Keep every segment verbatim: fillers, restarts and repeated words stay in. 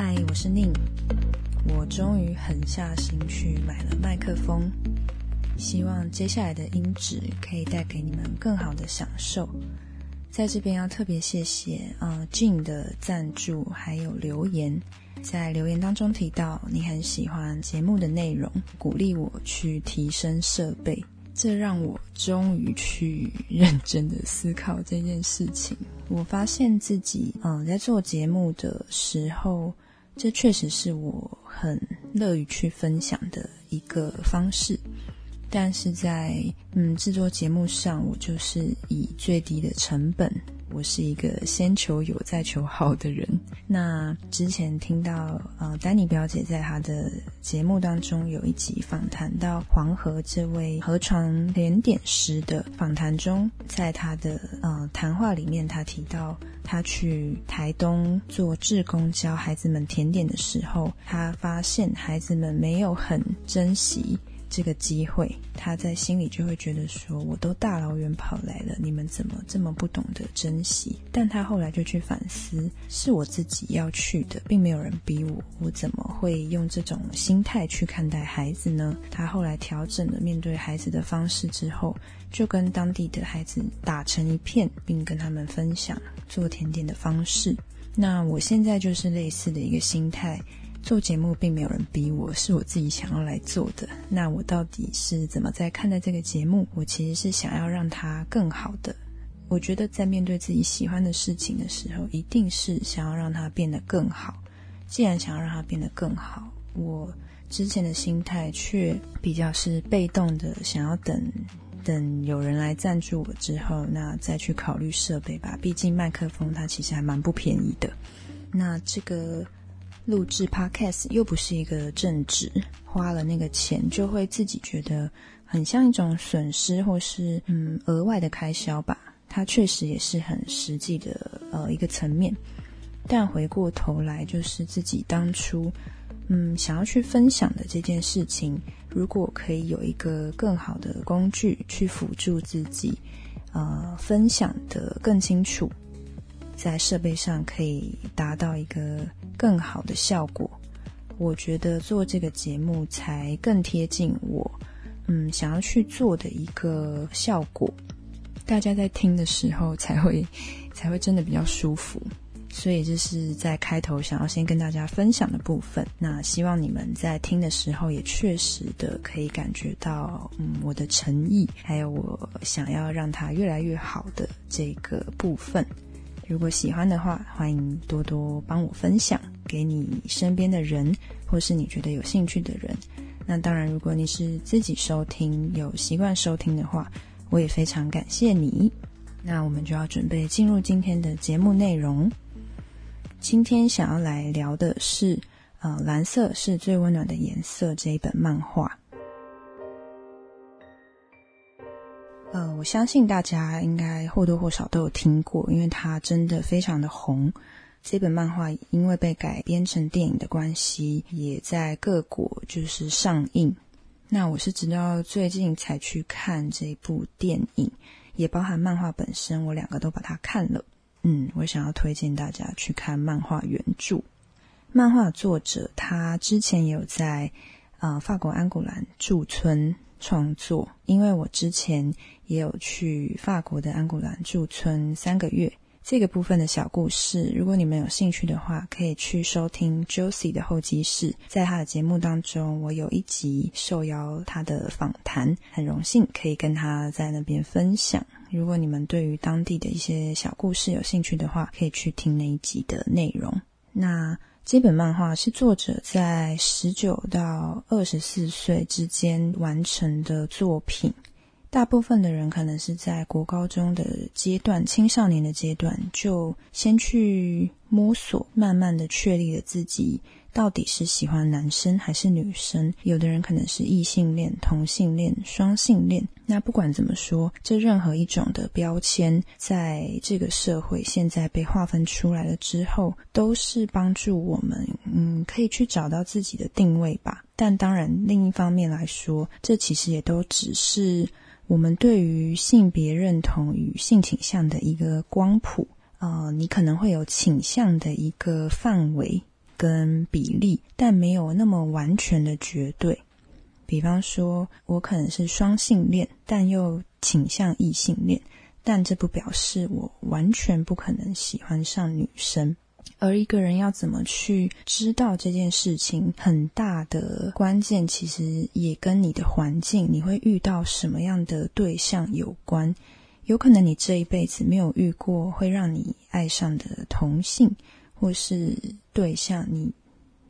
嗨，我是宁，我终于狠下心去买了麦克风，希望接下来的音质可以带给你们更好的享受。在这边要特别谢谢呃 Jean 的赞助还有留言，在留言当中提到你很喜欢节目的内容，鼓励我去提升设备，这让我终于去认真的思考这件事情。我发现自己嗯、呃，在做节目的时候，这确实是我很乐于去分享的一个方式，但是在嗯制作节目上，我就是以最低的成本。我是一个先求有再求好的人。那之前听到呃丹妮表姐在她的节目当中有一集访谈到黄河这位河床连点师的访谈中，在她的呃谈话里面，她提到她去台东做志工教孩子们甜点的时候，她发现孩子们没有很珍惜这个机会，他在心里就会觉得说，我都大老远跑来了，你们怎么这么不懂得珍惜？但他后来就去反思，是我自己要去的，并没有人逼我，我怎么会用这种心态去看待孩子呢？他后来调整了面对孩子的方式之后，就跟当地的孩子打成一片，并跟他们分享做甜点的方式。那我现在就是类似的一个心态，做节目并没有人逼我，是我自己想要来做的。那我到底是怎么在看待这个节目？我其实是想要让它更好的。我觉得在面对自己喜欢的事情的时候，一定是想要让它变得更好。既然想要让它变得更好，我之前的心态却比较是被动的，想要等等有人来赞助我之后，那再去考虑设备吧。毕竟麦克风它其实还蛮不便宜的。那这个录制 podcast 又不是一个正职，花了那个钱就会自己觉得很像一种损失，或是嗯额外的开销吧。它确实也是很实际的呃一个层面，但回过头来就是自己当初嗯想要去分享的这件事情，如果可以有一个更好的工具去辅助自己呃分享得更清楚，在设备上可以达到一个更好的效果，我觉得做这个节目才更贴近我嗯想要去做的一个效果，大家在听的时候才会才会真的比较舒服。所以这是在开头想要先跟大家分享的部分，那希望你们在听的时候也确实的可以感觉到嗯我的诚意，还有我想要让它越来越好的这个部分。如果喜欢的话，欢迎多多帮我分享给你身边的人，或是你觉得有兴趣的人。那当然，如果你是自己收听，有习惯收听的话，我也非常感谢你。那我们就要准备进入今天的节目内容。今天想要来聊的是呃，蓝色是最温暖的颜色这一本漫画。呃，我相信大家应该或多或少都有听过，因为它真的非常的红。这本漫画因为被改编成电影的关系，也在各国就是上映。那我是直到最近才去看这部电影，也包含漫画本身，我两个都把它看了。嗯，我想要推荐大家去看漫画原著。漫画作者他之前也有在呃法国安古兰驻村创作，因为我之前也有去法国的安古兰驻村三个月，这个部分的小故事如果你们有兴趣的话，可以去收听 Josie 的候机室，在她的节目当中我有一集受邀她的访谈，很荣幸可以跟她在那边分享。如果你们对于当地的一些小故事有兴趣的话，可以去听那一集的内容。那这本漫画是作者在十九到二十四岁之间完成的作品，大部分的人可能是在国高中的阶段，青少年的阶段，就先去摸索，慢慢的确立了自己到底是喜欢男生还是女生。有的人可能是异性恋、同性恋、双性恋，那不管怎么说，这任何一种的标签在这个社会现在被划分出来了之后，都是帮助我们嗯，可以去找到自己的定位吧。但当然另一方面来说，这其实也都只是我们对于性别认同与性倾向的一个光谱，呃，你可能会有倾向的一个范围。跟比例，但没有那么完全的绝对。比方说我可能是双性恋但又倾向异性恋，但这不表示我完全不可能喜欢上女生。而一个人要怎么去知道这件事情，很大的关键其实也跟你的环境，你会遇到什么样的对象有关。有可能你这一辈子没有遇过会让你爱上的同性或是对象，你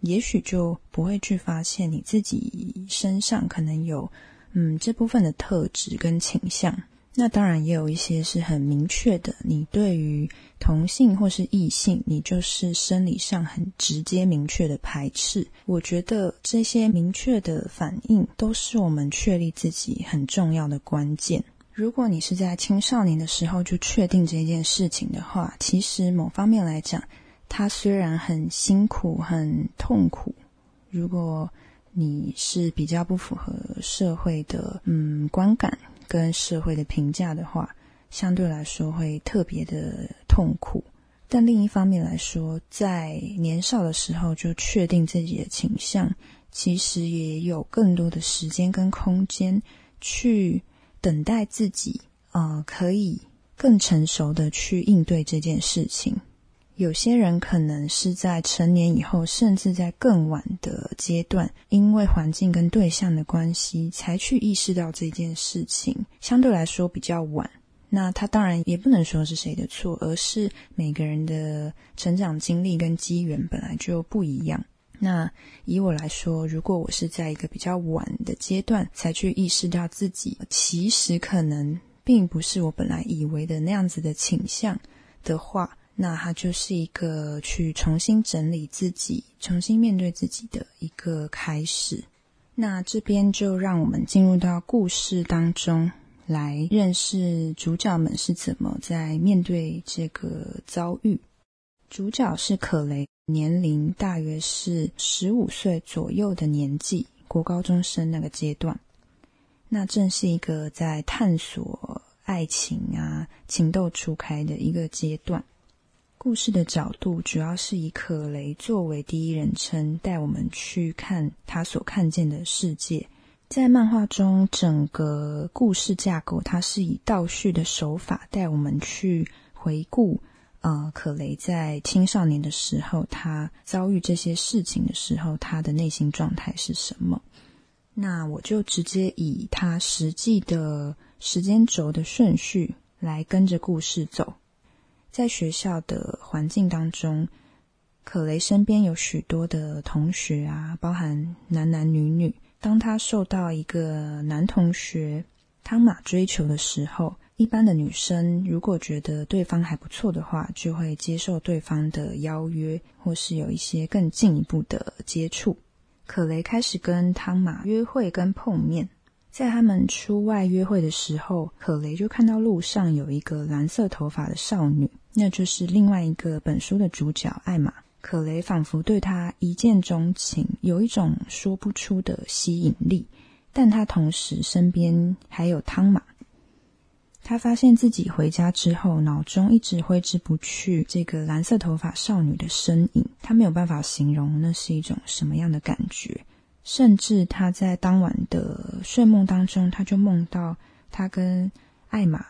也许就不会去发现你自己身上可能有嗯这部分的特质跟倾向。那当然也有一些是很明确的，你对于同性或是异性你就是生理上很直接明确的排斥。我觉得这些明确的反应都是我们确立自己很重要的关键。如果你是在青少年的时候就确定这件事情的话，其实某方面来讲它虽然很辛苦很痛苦，如果你是比较不符合社会的嗯观感跟社会的评价的话，相对来说会特别的痛苦。但另一方面来说，在年少的时候就确定自己的倾向，其实也有更多的时间跟空间去等待自己呃，可以更成熟的去应对这件事情。有些人可能是在成年以后，甚至在更晚的阶段，因为环境跟对象的关系才去意识到这件事情，相对来说比较晚。那他当然也不能说是谁的错，而是每个人的成长经历跟机缘本来就不一样。那以我来说，如果我是在一个比较晚的阶段才去意识到自己其实可能并不是我本来以为的那样子的倾向的话，那它就是一个去重新整理自己，重新面对自己的一个开始。那这边就让我们进入到故事当中，来认识主角们是怎么在面对这个遭遇。主角是可雷，年龄大约是十五岁左右的年纪，国高中生那个阶段。那正是一个在探索爱情啊，情窦初开的一个阶段。故事的角度主要是以可雷作为第一人称，带我们去看他所看见的世界。在漫画中，整个故事架构它是以倒叙的手法带我们去回顾呃，可雷在青少年的时候，他遭遇这些事情的时候，他的内心状态是什么。那我就直接以他实际的时间轴的顺序来跟着故事走。在学校的环境当中，可雷身边有许多的同学啊，包含男男女女。当他受到一个男同学汤马追求的时候，一般的女生如果觉得对方还不错的话，就会接受对方的邀约，或是有一些更进一步的接触。可雷开始跟汤马约会跟碰面。在他们出外约会的时候，可雷就看到路上有一个蓝色头发的少女，那就是另外一个本书的主角艾玛。可雷仿佛对她一见钟情，有一种说不出的吸引力，但他同时身边还有汤玛。他发现自己回家之后，脑中一直挥之不去这个蓝色头发少女的身影，他没有办法形容那是一种什么样的感觉。甚至他在当晚的睡梦当中，他就梦到他跟艾玛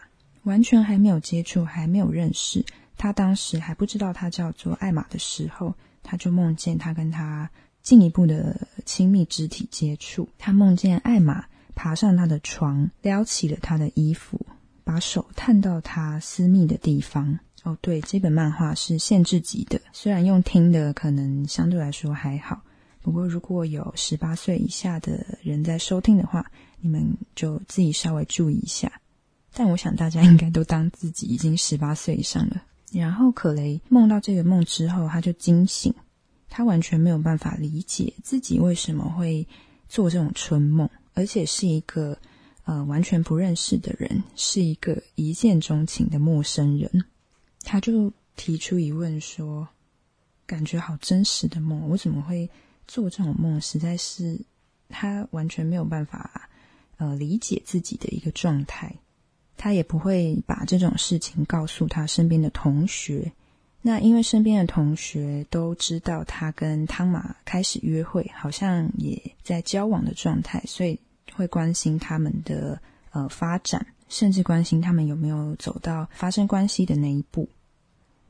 完全还没有接触，还没有认识，他当时还不知道他叫做艾玛的时候，他就梦见他跟他进一步的亲密肢体接触。他梦见艾玛爬上他的床，撩起了他的衣服，把手探到他私密的地方。哦，对，这本漫画是限制级的，虽然用听的可能相对来说还好，不过如果有十八岁以下的人在收听的话，你们就自己稍微注意一下，但我想大家应该都当自己已经十八岁以上了。然后可雷梦到这个梦之后，他就惊醒，他完全没有办法理解自己为什么会做这种春梦，而且是一个呃完全不认识的人，是一个一见钟情的陌生人。他就提出疑问说，感觉好真实的梦，我怎么会做这种梦，实在是他完全没有办法呃理解自己的一个状态。他也不会把这种事情告诉他身边的同学，那因为身边的同学都知道他跟汤玛开始约会，好像也在交往的状态，所以会关心他们的呃发展，甚至关心他们有没有走到发生关系的那一步。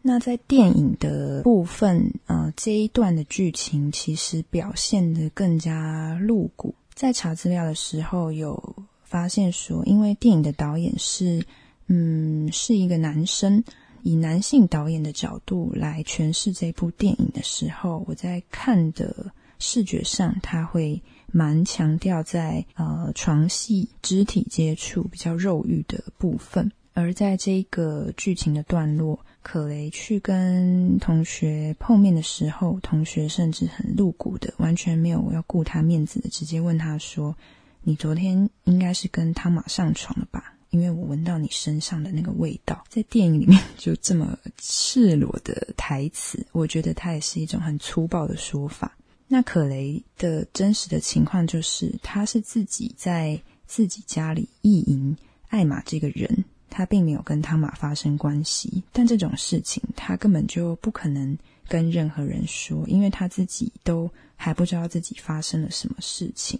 那在电影的部分，呃，这一段的剧情其实表现得更加露骨。在查资料的时候有发现说，因为电影的导演是嗯是一个男生，以男性导演的角度来诠释这部电影的时候，我在看的视觉上他会蛮强调在呃床戏、肢体接触比较肉欲的部分。而在这个剧情的段落，可雷去跟同学碰面的时候，同学甚至很露骨的，完全没有要顾他面子的，直接问他说，你昨天应该是跟汤玛上床了吧，因为我闻到你身上的那个味道。在电影里面就这么赤裸的台词，我觉得它也是一种很粗暴的说法。那可雷的真实的情况就是，他是自己在自己家里意淫艾玛这个人，他并没有跟汤玛发生关系，但这种事情他根本就不可能跟任何人说，因为他自己都还不知道自己发生了什么事情，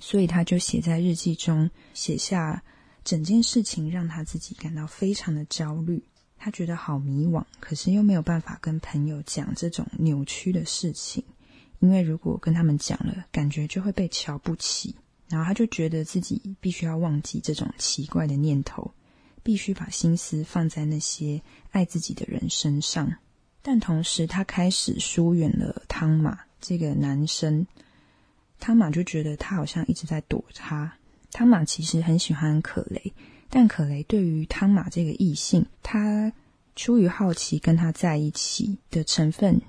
所以他就写在日记中，写下整件事情让他自己感到非常的焦虑，他觉得好迷惘，可是又没有办法跟朋友讲这种扭曲的事情，因为如果跟他们讲了，感觉就会被瞧不起，然后他就觉得自己必须要忘记这种奇怪的念头，必须把心思放在那些爱自己的人身上。但同时他开始疏远了汤玛这个男生，汤玛就觉得他好像一直在躲他。汤玛其实很喜欢可雷，但可雷对于汤玛这个异性，他出于好奇跟他在一起的成分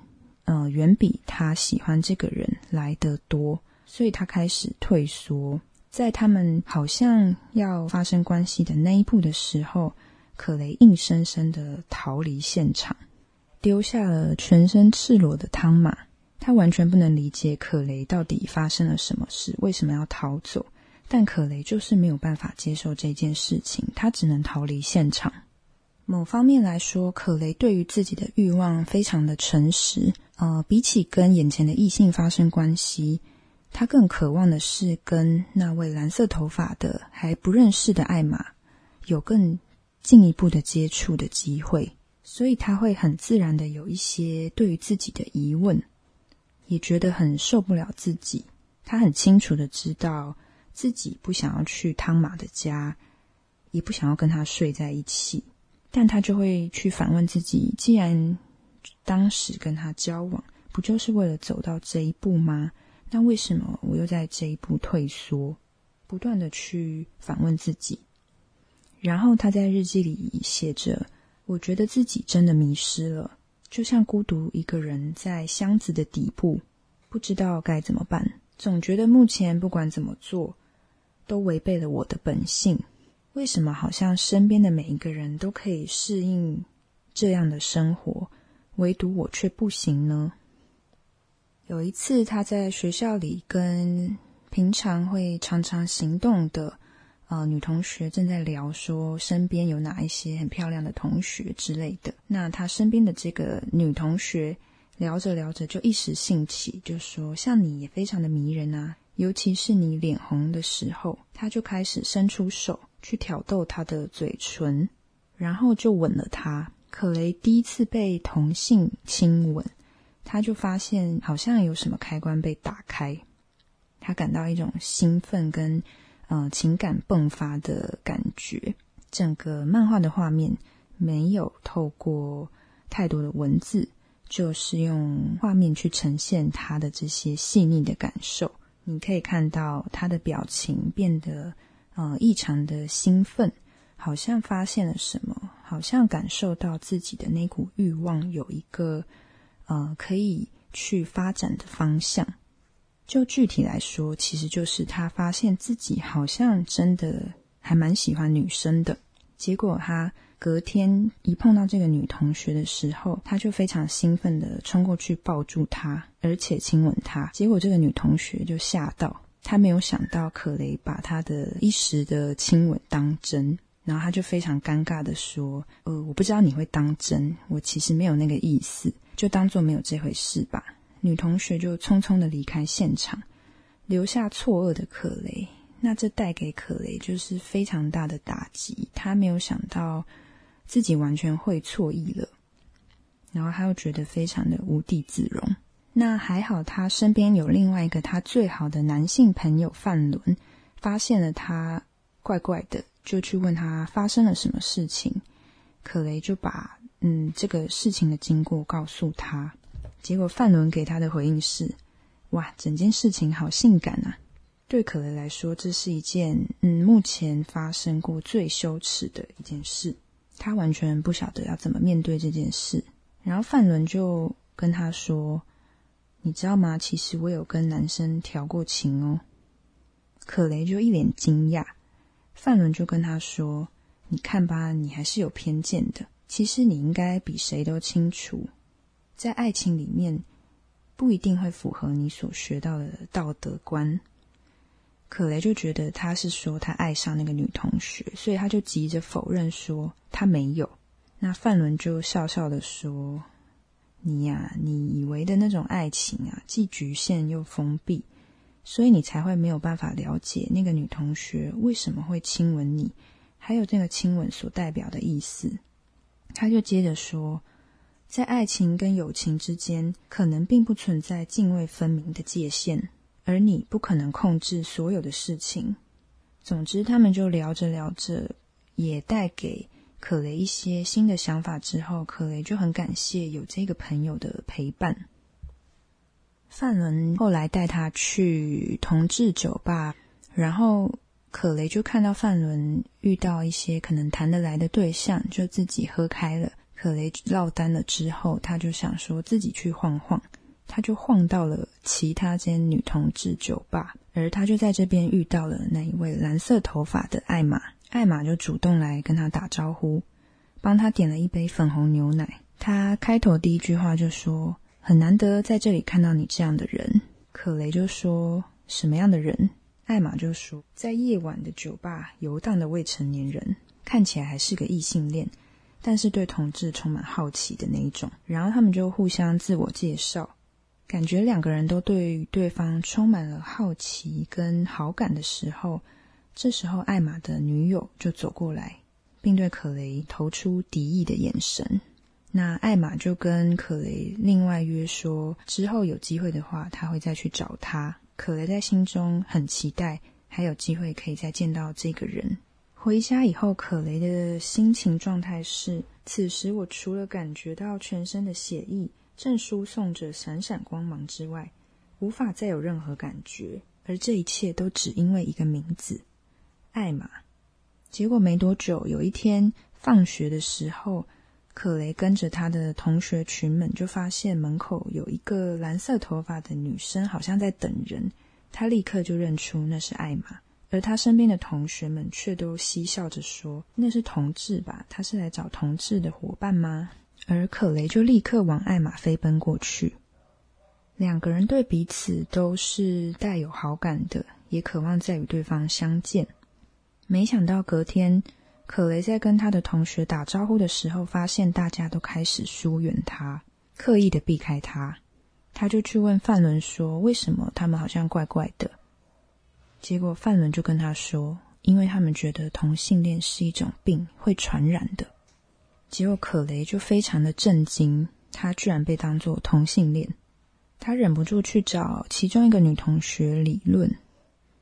呃，远比他喜欢这个人来得多，所以他开始退缩。在他们好像要发生关系的那一步的时候，可雷硬生生的逃离现场，丢下了全身赤裸的汤玛。他完全不能理解可雷到底发生了什么事，为什么要逃走，但可雷就是没有办法接受这件事情，他只能逃离现场。某方面来说，可雷对于自己的欲望非常的诚实，呃，比起跟眼前的异性发生关系，他更渴望的是跟那位蓝色头发的还不认识的艾玛有更进一步的接触的机会，所以他会很自然的有一些对于自己的疑问，也觉得很受不了自己。他很清楚的知道自己不想要去汤玛的家，也不想要跟他睡在一起，但他就会去反问自己，既然当时跟他交往不就是为了走到这一步吗？那为什么我又在这一步退缩？不断的去反问自己。然后他在日记里写着，我觉得自己真的迷失了，就像孤独一个人在箱子的底部，不知道该怎么办，总觉得目前不管怎么做都违背了我的本性。为什么好像身边的每一个人都可以适应这样的生活，唯独我却不行呢？有一次他在学校里跟平常会常常行动的呃女同学正在聊，说身边有哪一些很漂亮的同学之类的。那他身边的这个女同学聊着聊着就一时兴起，就说像你也非常的迷人啊，尤其是你脸红的时候。他就开始伸出手去挑逗他的嘴唇，然后就吻了他。可雷第一次被同性亲吻，他就发现好像有什么开关被打开，他感到一种兴奋跟呃情感迸发的感觉。整个漫画的画面没有透过太多的文字，就是用画面去呈现他的这些细腻的感受。你可以看到他的表情变得呃异常的兴奋，好像发现了什么，好像感受到自己的那股欲望有一个呃，可以去发展的方向。就具体来说，其实就是他发现自己好像真的还蛮喜欢女生的。结果他隔天一碰到这个女同学的时候，他就非常兴奋的冲过去抱住她，而且亲吻她。结果这个女同学就吓到，她没有想到可雷把她的一时的亲吻当真，然后他就非常尴尬的说，呃，我不知道你会当真，我其实没有那个意思，就当作没有这回事吧。女同学就匆匆的离开现场，留下错愕的可雷。那这带给可雷就是非常大的打击，他没有想到自己完全会错意了，然后他又觉得非常的无地自容。那还好他身边有另外一个他最好的男性朋友范伦，发现了他怪怪的，就去问他发生了什么事情。可雷就把嗯这个事情的经过告诉他，结果范伦给他的回应是，哇，整件事情好性感啊。对可雷来说，这是一件嗯目前发生过最羞耻的一件事，他完全不晓得要怎么面对这件事。然后范伦就跟他说，你知道吗，其实我有跟男生调过情哦。可雷就一脸惊讶，范伦就跟他说，你看吧，你还是有偏见的，其实你应该比谁都清楚，在爱情里面不一定会符合你所学到的道德观。可雷就觉得他是说他爱上那个女同学，所以他就急着否认说他没有。那范伦就笑笑的说，你呀、啊，你以为的那种爱情啊，既局限又封闭，所以你才会没有办法了解那个女同学为什么会亲吻你，还有这个亲吻所代表的意思。他就接着说，在爱情跟友情之间，可能并不存在泾渭分明的界限，而你不可能控制所有的事情。总之，他们就聊着聊着，也带给可雷一些新的想法之后，可雷就很感谢有这个朋友的陪伴。范伦后来带他去同志酒吧，然后可雷就看到范伦遇到一些可能谈得来的对象，就自己喝开了。可雷落单了之后，他就想说自己去晃晃，他就晃到了其他间女同志酒吧，而他就在这边遇到了那一位蓝色头发的艾玛。艾玛就主动来跟他打招呼，帮他点了一杯粉红牛奶。他开头第一句话就说，很难得在这里看到你这样的人。可雷就说，什么样的人？艾玛就说，在夜晚的酒吧游荡的未成年人，看起来还是个异性恋，但是对同志充满好奇的那一种。然后他们就互相自我介绍，感觉两个人都对对方充满了好奇跟好感的时候，这时候艾玛的女友就走过来，并对可雷投出敌意的眼神。那艾玛就跟可雷另外约说，之后有机会的话他会再去找他。可雷在心中很期待还有机会可以再见到这个人。回家以后，可雷的心情状态是，此时我除了感觉到全身的血液正输送着闪闪光芒之外，无法再有任何感觉，而这一切都只因为一个名字，艾玛。结果没多久，有一天放学的时候，可雷跟着他的同学群们就发现门口有一个蓝色头发的女生好像在等人，他立刻就认出那是艾玛。而他身边的同学们却都嬉笑着说，那是同志吧，他是来找同志的伙伴吗？而可雷就立刻往艾玛飞奔过去。两个人对彼此都是带有好感的，也渴望再与对方相见。没想到隔天，可雷在跟他的同学打招呼的时候，发现大家都开始疏远他，刻意的避开他。他就去问范伦说，为什么他们好像怪怪的？结果范伦就跟他说，因为他们觉得同性恋是一种病，会传染的。结果可雷就非常的震惊，他居然被当作同性恋。他忍不住去找其中一个女同学理论，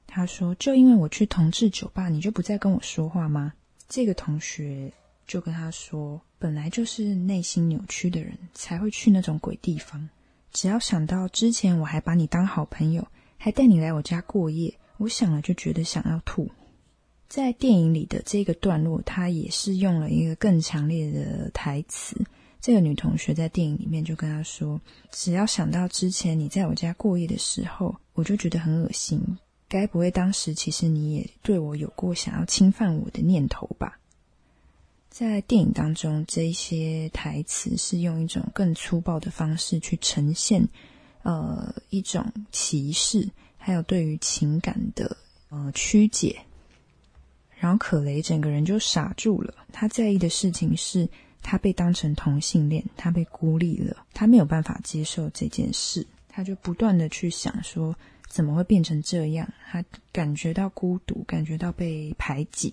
他说，就因为我去同志酒吧，你就不再跟我说话吗？这个同学就跟他说，本来就是内心扭曲的人才会去那种鬼地方，只要想到之前我还把你当好朋友，还带你来我家过夜，我想了就觉得想要吐。在电影里的这个段落，他也是用了一个更强烈的台词，这个女同学在电影里面就跟他说，只要想到之前你在我家过夜的时候，我就觉得很恶心，该不会当时其实你也对我有过想要侵犯我的念头吧？在电影当中，这些台词是用一种更粗暴的方式去呈现呃，一种歧视还有对于情感的呃曲解。然后可雷整个人就傻住了，他在意的事情是他被当成同性恋，他被孤立了，他没有办法接受这件事，他就不断的去想说怎么会变成这样，他感觉到孤独，感觉到被排挤，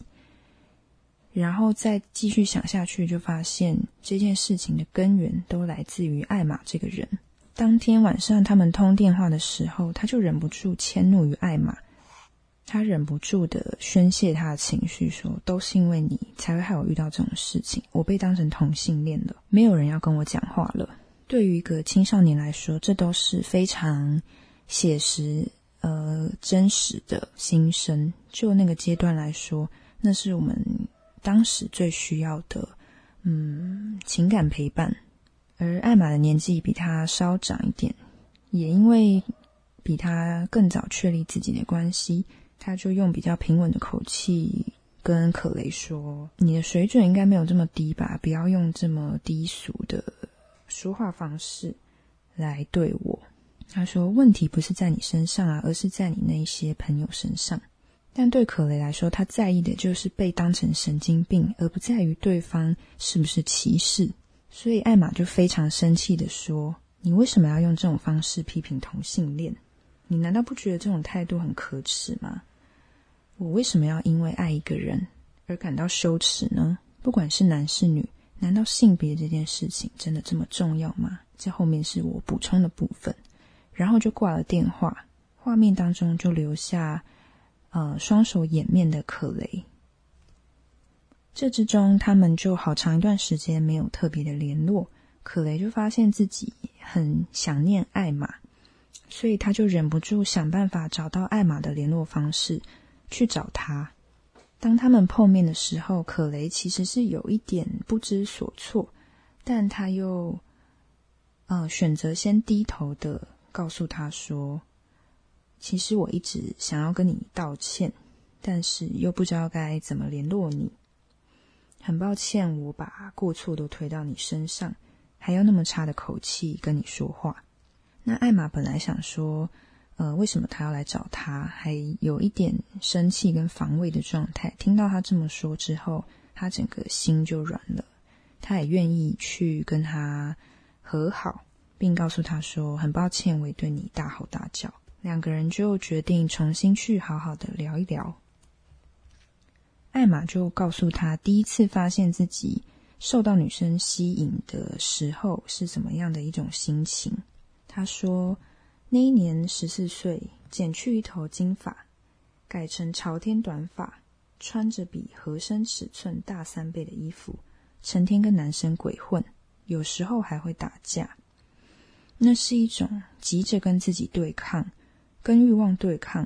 然后再继续想下去，就发现这件事情的根源都来自于艾玛这个人。当天晚上他们通电话的时候，他就忍不住迁怒于艾玛，他忍不住的宣泄他的情绪，说都是因为你才会害我遇到这种事情，我被当成同性恋了，没有人要跟我讲话了。对于一个青少年来说，这都是非常写实呃，真实的心声，就那个阶段来说，那是我们当时最需要的嗯情感陪伴。而艾玛的年纪比他稍长一点，也因为比他更早确立自己的关系，他就用比较平稳的口气跟可雷说，你的水准应该没有这么低吧，不要用这么低俗的说话方式来对我。他说问题不是在你身上啊，而是在你那些朋友身上。但对可雷来说，他在意的就是被当成神经病，而不在于对方是不是歧视。所以艾玛就非常生气的说，你为什么要用这种方式批评同性恋？你难道不觉得这种态度很可耻吗？我为什么要因为爱一个人而感到羞耻呢？不管是男是女，难道性别这件事情真的这么重要吗？这后面是我补充的部分。然后就挂了电话，画面当中就留下呃，双手掩面的可雷。这之中他们就好长一段时间没有特别的联络，可雷就发现自己很想念艾玛，所以他就忍不住想办法找到艾玛的联络方式去找她。当他们碰面的时候，可雷其实是有一点不知所措，但他又呃选择先低头的告诉他说，其实我一直想要跟你道歉，但是又不知道该怎么联络你，很抱歉我把过错都推到你身上，还要那么差的口气跟你说话。那艾玛本来想说呃，为什么他要来找他，还有一点生气跟防卫的状态，听到他这么说之后，他整个心就软了，他也愿意去跟他和好，并告诉他说很抱歉我也对你大吼大叫。两个人就决定重新去好好的聊一聊。艾玛就告诉他，第一次发现自己受到女生吸引的时候是怎么样的一种心情。他说那一年十四岁，剪去一头金发，改成朝天短发，穿着比合身尺寸大三倍的衣服，成天跟男生鬼混，有时候还会打架。那是一种急着跟自己对抗，跟欲望对抗，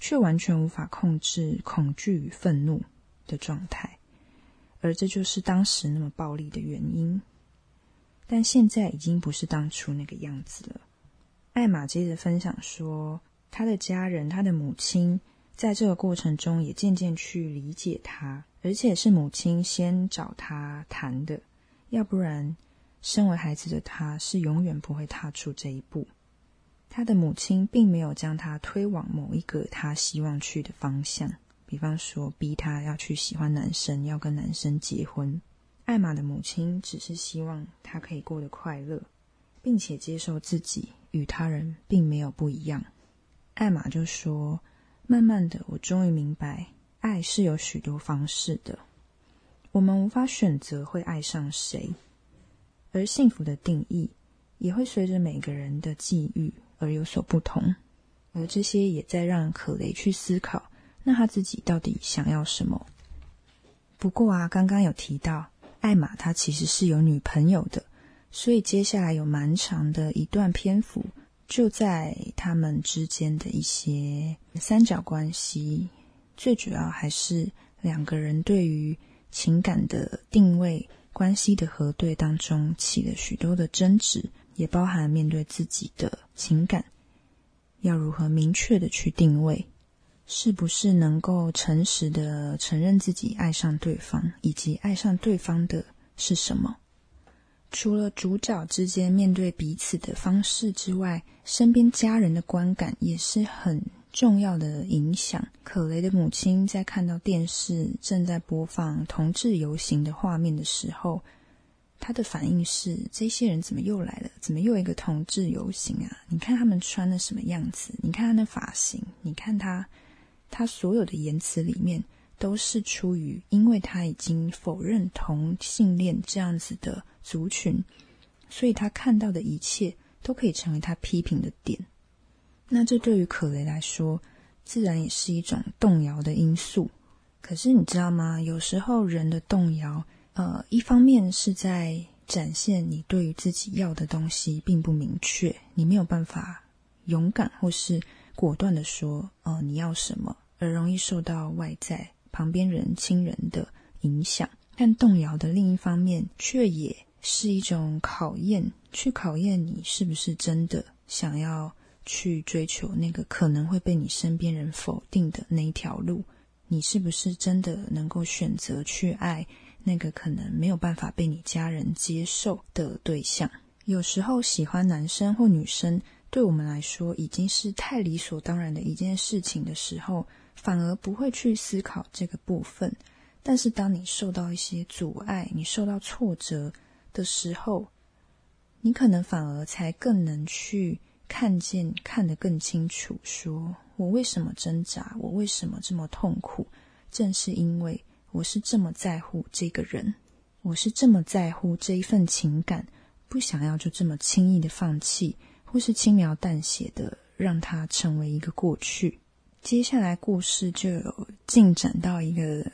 却完全无法控制恐惧与愤怒的状态，而这就是当时那么暴力的原因。但现在已经不是当初那个样子了。艾玛接着分享说，她的家人，她的母亲，在这个过程中也渐渐去理解她，而且是母亲先找她谈的，要不然身为孩子的她是永远不会踏出这一步。她的母亲并没有将她推往某一个她希望去的方向，比方说逼她要去喜欢男生，要跟男生结婚。艾玛的母亲只是希望她可以过得快乐，并且接受自己与他人并没有不一样。艾玛就说，慢慢的我终于明白，爱是有许多方式的，我们无法选择会爱上谁，而幸福的定义也会随着每个人的际遇而有所不同。而这些也在让可雷去思考，那他自己到底想要什么。不过啊，刚刚有提到艾玛她其实是有女朋友的，所以接下来有蛮长的一段篇幅就在他们之间的一些三角关系，最主要还是两个人对于情感的定位、关系的核对当中起了许多的争执，也包含面对自己的情感要如何明确的去定位，是不是能够诚实的承认自己爱上对方，以及爱上对方的是什么。除了主角之间面对彼此的方式之外，身边家人的观感也是很重要的影响。可雷的母亲在看到电视正在播放同志游行的画面的时候，她的反应是：这些人怎么又来了？怎么又一个同志游行啊？你看他们穿的什么样子？你看他那发型？你看他，他所有的言辞里面都是出于，因为他已经否认同性恋这样子的族群，所以他看到的一切都可以成为他批评的点。那这对于可雷来说，自然也是一种动摇的因素。可是你知道吗？有时候人的动摇，呃，一方面是在展现你对于自己要的东西并不明确，你没有办法勇敢或是果断的说，呃，你要什么，而容易受到外在旁边人、亲人的影响。但动摇的另一方面，却也是一种考验，去考验你是不是真的想要去追求那个可能会被你身边人否定的那一条路，你是不是真的能够选择去爱那个可能没有办法被你家人接受的对象。有时候喜欢男生或女生对我们来说已经是太理所当然的一件事情的时候，反而不会去思考这个部分。但是当你受到一些阻碍，你受到挫折的时候，你可能反而才更能去看见，看得更清楚，说我为什么挣扎，我为什么这么痛苦，正是因为我是这么在乎这个人，我是这么在乎这一份情感，不想要就这么轻易的放弃，或是轻描淡写的让它成为一个过去。接下来故事就有进展到一个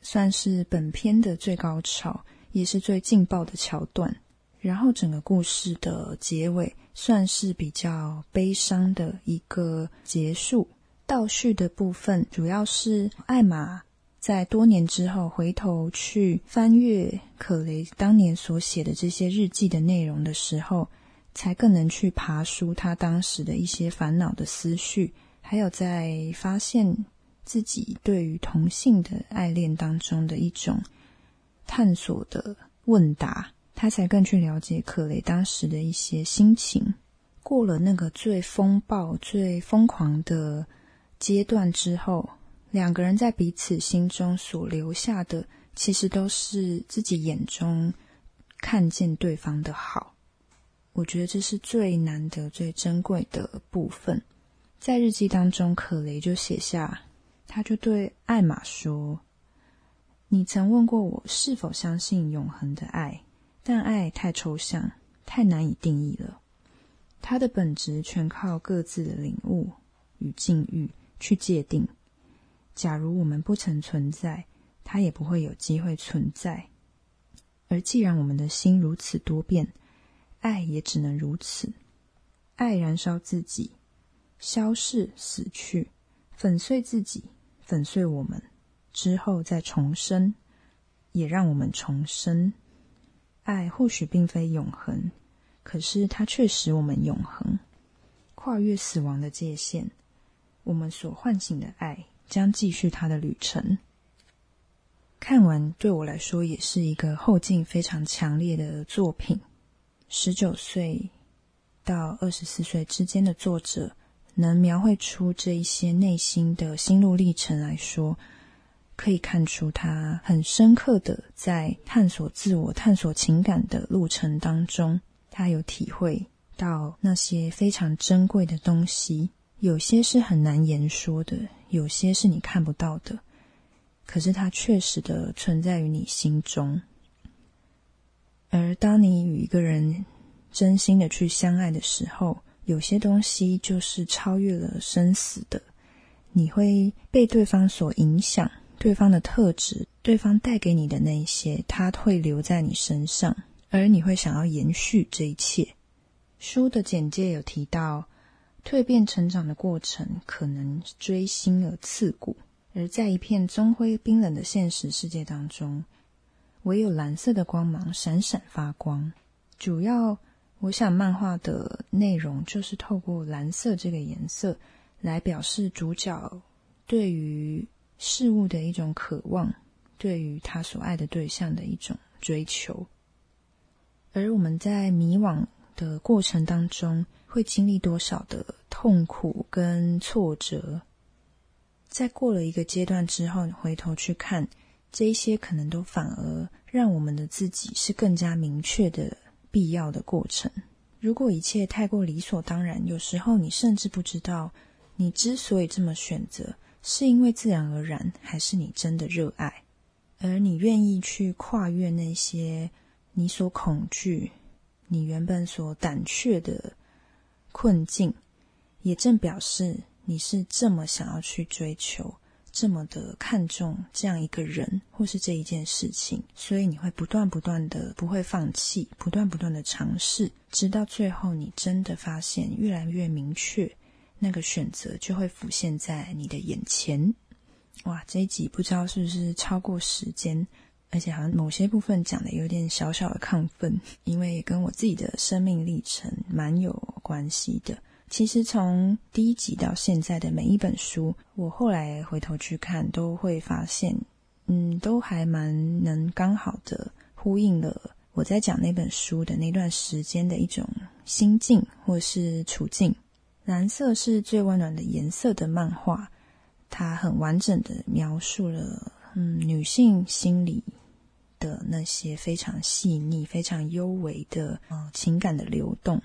算是本篇的最高潮，也是最劲爆的桥段，然后整个故事的结尾算是比较悲伤的一个结束。倒叙的部分主要是艾玛在多年之后回头去翻阅可雷当年所写的这些日记的内容的时候，才更能去爬梳他当时的一些烦恼的思绪，还有在发现自己对于同性的爱恋当中的一种探索的问答，他才更去了解可雷当时的一些心情。过了那个最风暴、最疯狂的阶段之后，两个人在彼此心中所留下的，其实都是自己眼中看见对方的好。我觉得这是最难得、最珍贵的部分。在日记当中，可雷就写下，他就对艾玛说：“你曾问过我是否相信永恒的爱。”但爱太抽象，太难以定义了，它的本质全靠各自的领悟与境遇去界定。假如我们不曾存在，它也不会有机会存在。而既然我们的心如此多变，爱也只能如此。爱燃烧自己，消逝死去，粉碎自己，粉碎我们，之后再重生，也让我们重生。爱或许并非永恒，可是它却使我们永恒，跨越死亡的界限，我们所唤醒的爱将继续它的旅程。看完对我来说也是一个后劲非常强烈的作品。十九岁到二十四岁之间的作者能描绘出这一些内心的心路历程来说，可以看出他很深刻的在探索自我、探索情感的路程当中，他有体会到那些非常珍贵的东西，有些是很难言说的，有些是你看不到的，可是它确实的存在于你心中。而当你与一个人真心的去相爱的时候，有些东西就是超越了生死的，你会被对方所影响，对方的特质，对方带给你的那一些，它会留在你身上，而你会想要延续这一切。书的简介有提到，蜕变成长的过程可能锥心而刺骨，而在一片棕灰冰冷的现实世界当中，唯有蓝色的光芒闪闪发光。主要，我想漫画的内容就是透过蓝色这个颜色来表示主角对于事物的一种渴望，对于他所爱的对象的一种追求。而我们在迷惘的过程当中，会经历多少的痛苦跟挫折，在过了一个阶段之后，你回头去看，这一些可能都反而让我们的自己是更加明确的必要的过程。如果一切太过理所当然，有时候你甚至不知道你之所以这么选择是因为自然而然，还是你真的热爱，而你愿意去跨越那些你所恐惧、你原本所胆怯的困境，也正表示你是这么想要去追求，这么的看重这样一个人或是这一件事情，所以你会不断不断的不会放弃，不断不断的尝试，直到最后你真的发现越来越明确，那个选择就会浮现在你的眼前。哇，这一集不知道是不是超过时间，而且好像某些部分讲的有点小小的亢奋，因为跟我自己的生命历程蛮有关系的。其实从第一集到现在的每一本书，我后来回头去看都会发现，嗯，都还蛮能刚好的呼应了我在讲那本书的那段时间的一种心境或是处境。蓝色是最温暖的颜色的漫画，它很完整的描述了嗯女性心理的那些非常细腻、非常幽微的、呃、情感的流动。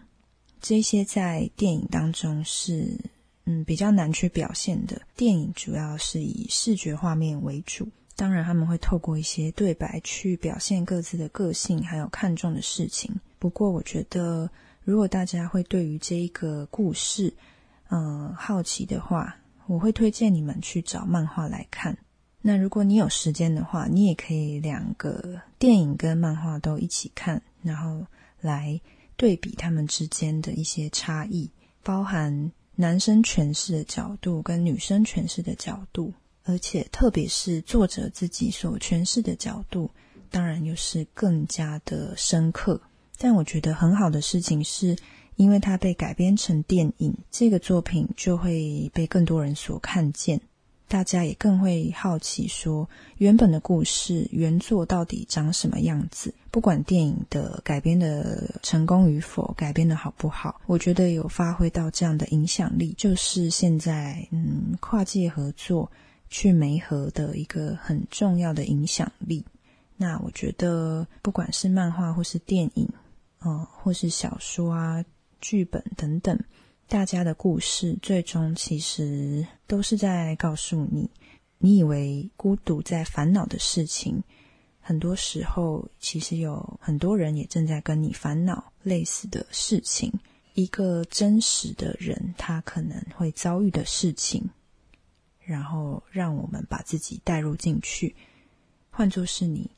这些在电影当中是嗯比较难去表现的，电影主要是以视觉画面为主，当然他们会透过一些对白去表现各自的个性还有看重的事情。不过我觉得如果大家会对于这一个故事呃好奇的话，我会推荐你们去找漫画来看。那如果你有时间的话，你也可以两个电影跟漫画都一起看，然后来对比他们之间的一些差异，包含男生诠释的角度跟女生诠释的角度，而且特别是作者自己所诠释的角度，当然又是更加的深刻。但我觉得很好的事情是，因为它被改编成电影，这个作品就会被更多人所看见，大家也更会好奇说原本的故事原作到底长什么样子。不管电影的改编的成功与否，改编的好不好，我觉得有发挥到这样的影响力，就是现在嗯跨界合作去媒合的一个很重要的影响力。那我觉得不管是漫画或是电影、呃、或是小说啊、剧本等等，大家的故事最终其实都是在告诉你，你以为孤独在烦恼的事情，很多时候其实有很多人也正在跟你烦恼类似的事情，一个真实的人他可能会遭遇的事情，然后让我们把自己带入进去。换作是你，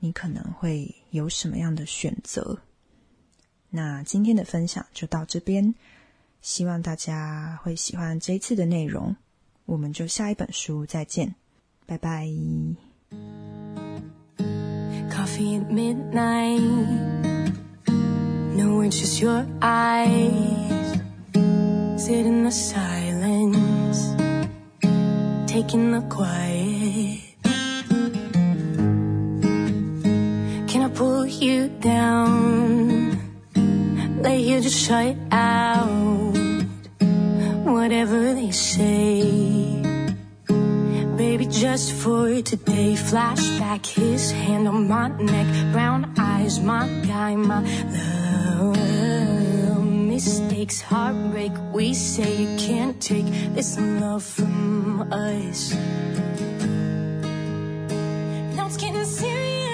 你可能会有什么样的选择？那今天的分享就到这边，希望大家会喜欢这一次的内容，我们就下一本书再见，拜拜。 Coffee at midnight, no words, just your eyes. Sit in the silence, taking the quiet. Can I pull you down, lay here, just shut it out.Whatever they say, baby, just for today. Flashback, his hand on my neck, brown eyes, my guy, my love. Mistakes, heartbreak, we say you can't take this love from us. Now it's getting serious.